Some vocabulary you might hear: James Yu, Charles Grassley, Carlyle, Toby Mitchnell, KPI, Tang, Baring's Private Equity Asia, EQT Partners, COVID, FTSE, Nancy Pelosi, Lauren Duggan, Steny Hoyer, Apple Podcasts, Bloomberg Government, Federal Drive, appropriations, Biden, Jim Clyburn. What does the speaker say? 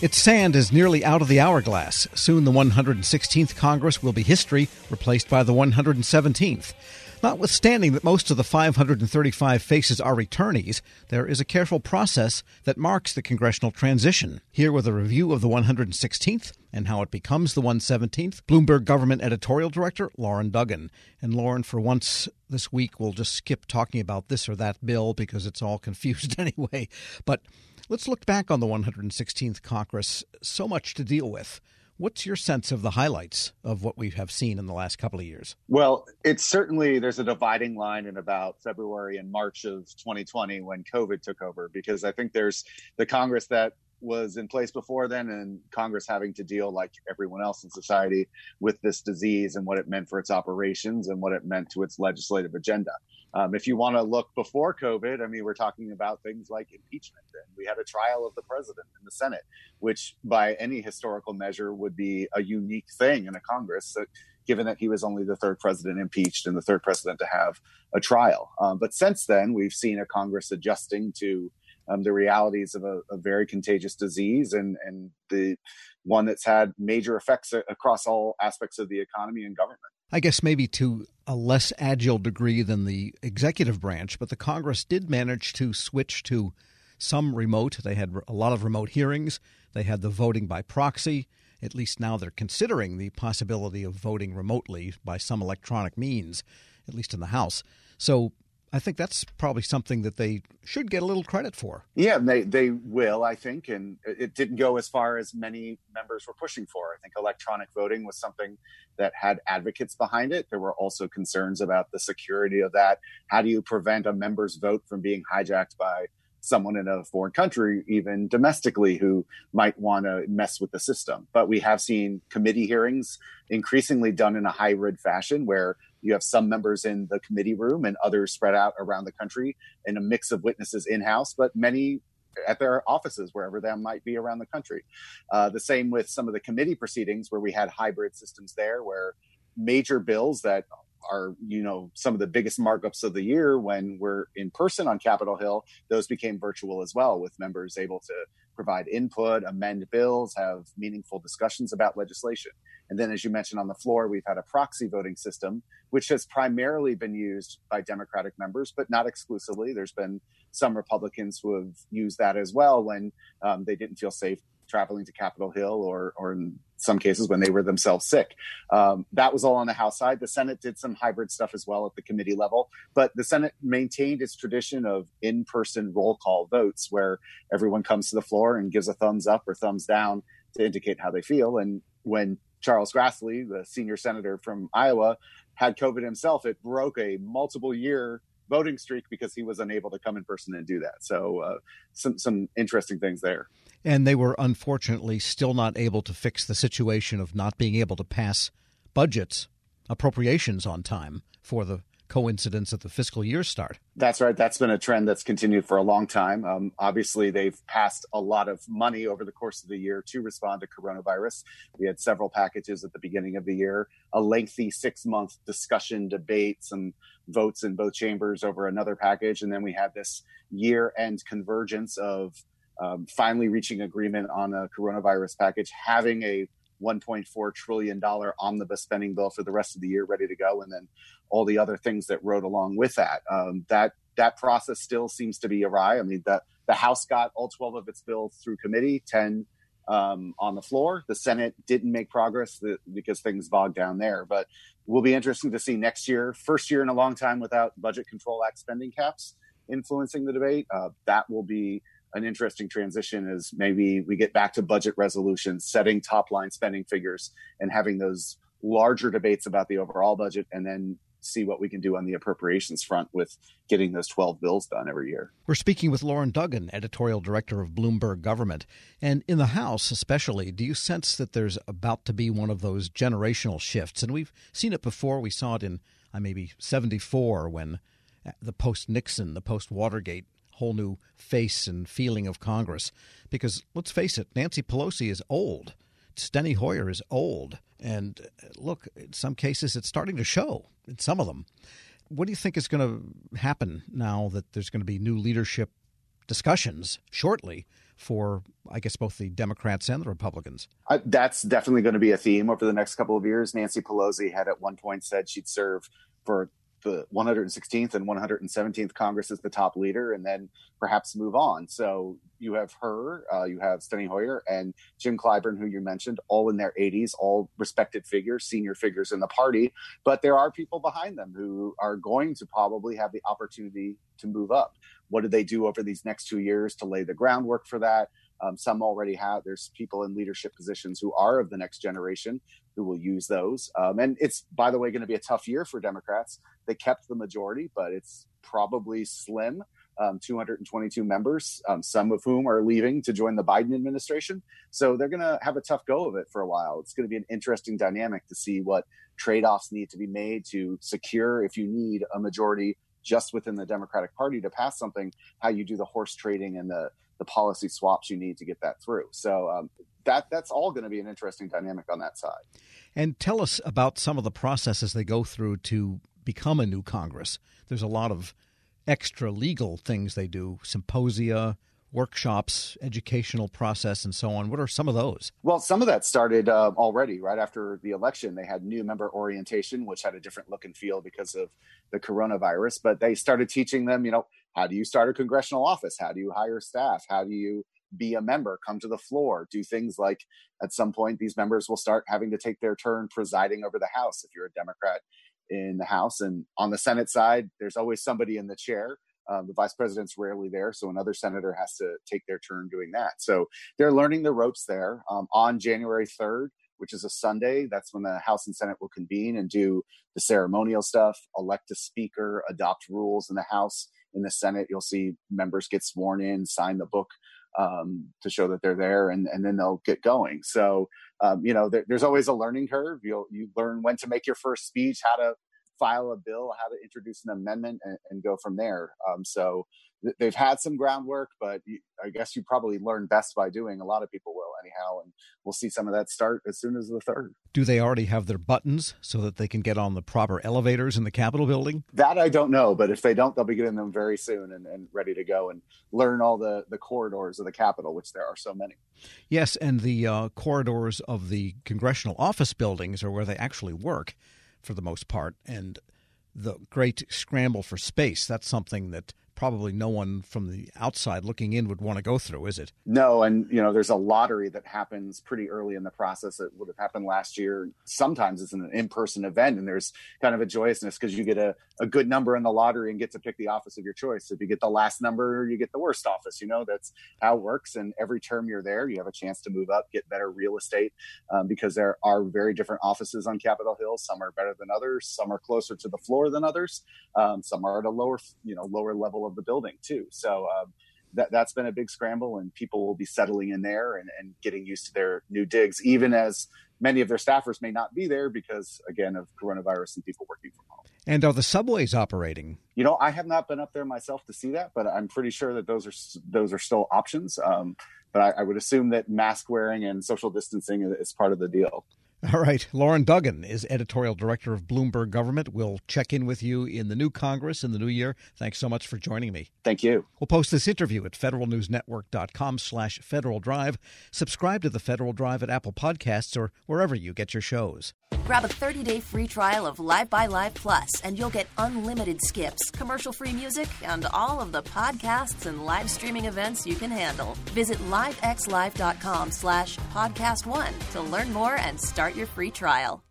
Its sand is nearly out of the hourglass. Soon the 116th Congress will be history, replaced by the 117th. Notwithstanding that most of the 535 faces are returnees, there is a careful process that marks the congressional transition. Here with a review of the 116th and how it becomes the 117th, Bloomberg Government Editorial Director Lauren Duggan. And Lauren, for once this week, we'll just skip talking about this or that bill because it's all confused anyway. But let's look back on the 116th Congress. So much to deal with. What's your sense of the highlights of what we have seen in the last couple of years? Well, it's certainly, there's a dividing line in about February and March of 2020 when COVID took over, because I think there's the Congress that was in place before then and Congress having to deal like everyone else in society with this disease and what it meant for its operations and what it meant to its legislative agenda. If you want to look before COVID, I mean, we're talking about things like impeachment. And we had a trial of the president in the Senate, which by any historical measure would be a unique thing in a Congress, so, given that he was only the third president impeached and the third president to have a trial. But since then, we've seen a Congress adjusting to the realities of a very contagious disease and the one that's had major effects across all aspects of the economy and government. I guess maybe to a less agile degree than the executive branch, but the Congress did manage to switch to some remote. They had a lot of remote hearings. They had the voting by proxy. At least now they're considering the possibility of voting remotely by some electronic means, at least in the House. So I think that's probably something that they should get a little credit for. Yeah, they will, I think. And it didn't go as far as many members were pushing for. I think electronic voting was something that had advocates behind it. There were also concerns about the security of that. How do you prevent a member's vote from being hijacked by someone in a foreign country, even domestically, who might want to mess with the system? But we have seen committee hearings increasingly done in a hybrid fashion where you have some members in the committee room and others spread out around the country in a mix of witnesses in-house, but many at their offices, wherever that might be around the country. The same with some of the committee proceedings where we had hybrid systems there where major bills that are, you know, some of the biggest markups of the year when we're in person on Capitol Hill, those became virtual as well, with members able to provide input, amend bills, have meaningful discussions about legislation. And then, as you mentioned, on the floor, we've had a proxy voting system, which has primarily been used by Democratic members, but not exclusively. There's been some Republicans who have used that as well when they didn't feel safe traveling to Capitol Hill or in some cases when they were themselves sick. That was all on the House side. The Senate did some hybrid stuff as well at the committee level, but the Senate maintained its tradition of in-person roll call votes where everyone comes to the floor and gives a thumbs up or thumbs down to indicate how they feel. And when Charles Grassley, the senior senator from Iowa, had COVID himself, it broke a multiple year voting streak because he was unable to come in person and do that. So some interesting things there. And they were unfortunately still not able to fix the situation of not being able to pass budgets, appropriations on time for the coincidence of the fiscal year start. That's right. That's been a trend that's continued for a long time. Obviously, they've passed a lot of money over the course of the year to respond to coronavirus. We had several packages at the beginning of the year, a lengthy 6-month discussion, debate, some votes in both chambers over another package. And then we had this year-end convergence of finally reaching agreement on a coronavirus package, having a $1.4 trillion omnibus spending bill for the rest of the year ready to go, and then all the other things that rode along with that. That process still seems to be awry. I mean, the House got all 12 of its bills through committee, 10 on the floor. The Senate didn't make progress because things bogged down there. But it will be interesting to see next year, first year in a long time without Budget Control Act spending caps influencing the debate. That will be an interesting transition as maybe we get back to budget resolutions, setting top line spending figures and having those larger debates about the overall budget, and then see what we can do on the appropriations front with getting those 12 bills done every year. We're speaking with Lauren Duggan, editorial director of Bloomberg Government. And in the House especially, do you sense that there's about to be one of those generational shifts? And we've seen it before. We saw it in maybe 74 when the post-Nixon, the post-Watergate whole new face and feeling of Congress. Because let's face it, Nancy Pelosi is old. Steny Hoyer is old. And look, in some cases, it's starting to show in some of them. What do you think is going to happen now that there's going to be new leadership discussions shortly for, I guess, both the Democrats and the Republicans. That's definitely going to be a theme over the next couple of years. Nancy Pelosi had at one point said she'd serve for the 116th and 117th Congress as the top leader and then perhaps move on. So you have her, you have Steny Hoyer and Jim Clyburn, who you mentioned, all in their 80s, all respected figures, senior figures in the party. But there are people behind them who are going to probably have the opportunity to move up. What do they do over these next 2 years to lay the groundwork for that? Some already have. There's people in leadership positions who are of the next generation who will use those. And it's, by the way, going to be a tough year for Democrats. They kept the majority, but it's probably slim, 222 members, some of whom are leaving to join the Biden administration. So they're going to have a tough go of it for a while. It's going to be an interesting dynamic to see what trade-offs need to be made to secure, if you need a majority just within the Democratic Party to pass something, how you do the horse trading and the policy swaps you need to get that through. So that's all going to be an interesting dynamic on that side. And tell us about some of the processes they go through to become a new Congress. There's a lot of extra legal things they do, symposia, workshops, educational process, and so on. What are some of those? Well, some of that started already right after the election. They had new member orientation, which had a different look and feel because of the coronavirus. But they started teaching them, how do you start a congressional office? How do you hire staff? How do you be a member, come to the floor, do things like at some point these members will start having to take their turn presiding over the House if you're a Democrat in the House. And on the Senate side, there's always somebody in the chair. The vice president's rarely there, so another senator has to take their turn doing that. So they're learning the ropes there. On January 3rd, which is a Sunday, that's when the House and Senate will convene and do the ceremonial stuff, elect a speaker, adopt rules in the House. In the Senate, you'll see members get sworn in, sign the book to show that they're there, and then they'll get going. So, there's always a learning curve. You learn when to make your first speech, how to file a bill, how to introduce an amendment, and go from there. So they've had some groundwork, but I guess you probably learn best by doing. A lot of people will anyhow, and we'll see some of that start as soon as the 3rd. Do they already have their buttons so that they can get on the proper elevators in the Capitol building? That I don't know, but if they don't, they'll be getting them very soon and ready to go and learn all the corridors of the Capitol, which there are so many. Yes, and the corridors of the congressional office buildings are where they actually work, for the most part, and the great scramble for space. That's something that probably no one from the outside looking in would want to go through, is it? No, and there's a lottery that happens pretty early in the process. It would have happened last year. Sometimes it's an in-person event, and there's kind of a joyousness because you get a good number in the lottery and get to pick the office of your choice. If you get the last number, you get the worst office. That's how it works, and every term you're there, you have a chance to move up, get better real estate, because there are very different offices on Capitol Hill. Some are better than others. Some are closer to the floor than others. Some are at a lower level of the building too. So that's been a big scramble, and people will be settling in there and getting used to their new digs, even as many of their staffers may not be there because, again, of coronavirus and people working from home. And are the subways operating? I have not been up there myself to see that, but I'm pretty sure that those are still options. But I would assume that mask wearing and social distancing is part of the deal. All right. Lauren Duggan is editorial director of Bloomberg Government. We'll check in with you in the new Congress in the new year. Thanks so much for joining me. Thank you. We'll post this interview at federalnewsnetwork.com/Federal Drive. Subscribe to the Federal Drive at Apple Podcasts or wherever you get your shows. Grab a 30-day free trial of Live by Live Plus, and you'll get unlimited skips, commercial-free music, and all of the podcasts and live streaming events you can handle. Visit Livexlive.com/podcast1 to learn more and start your free trial.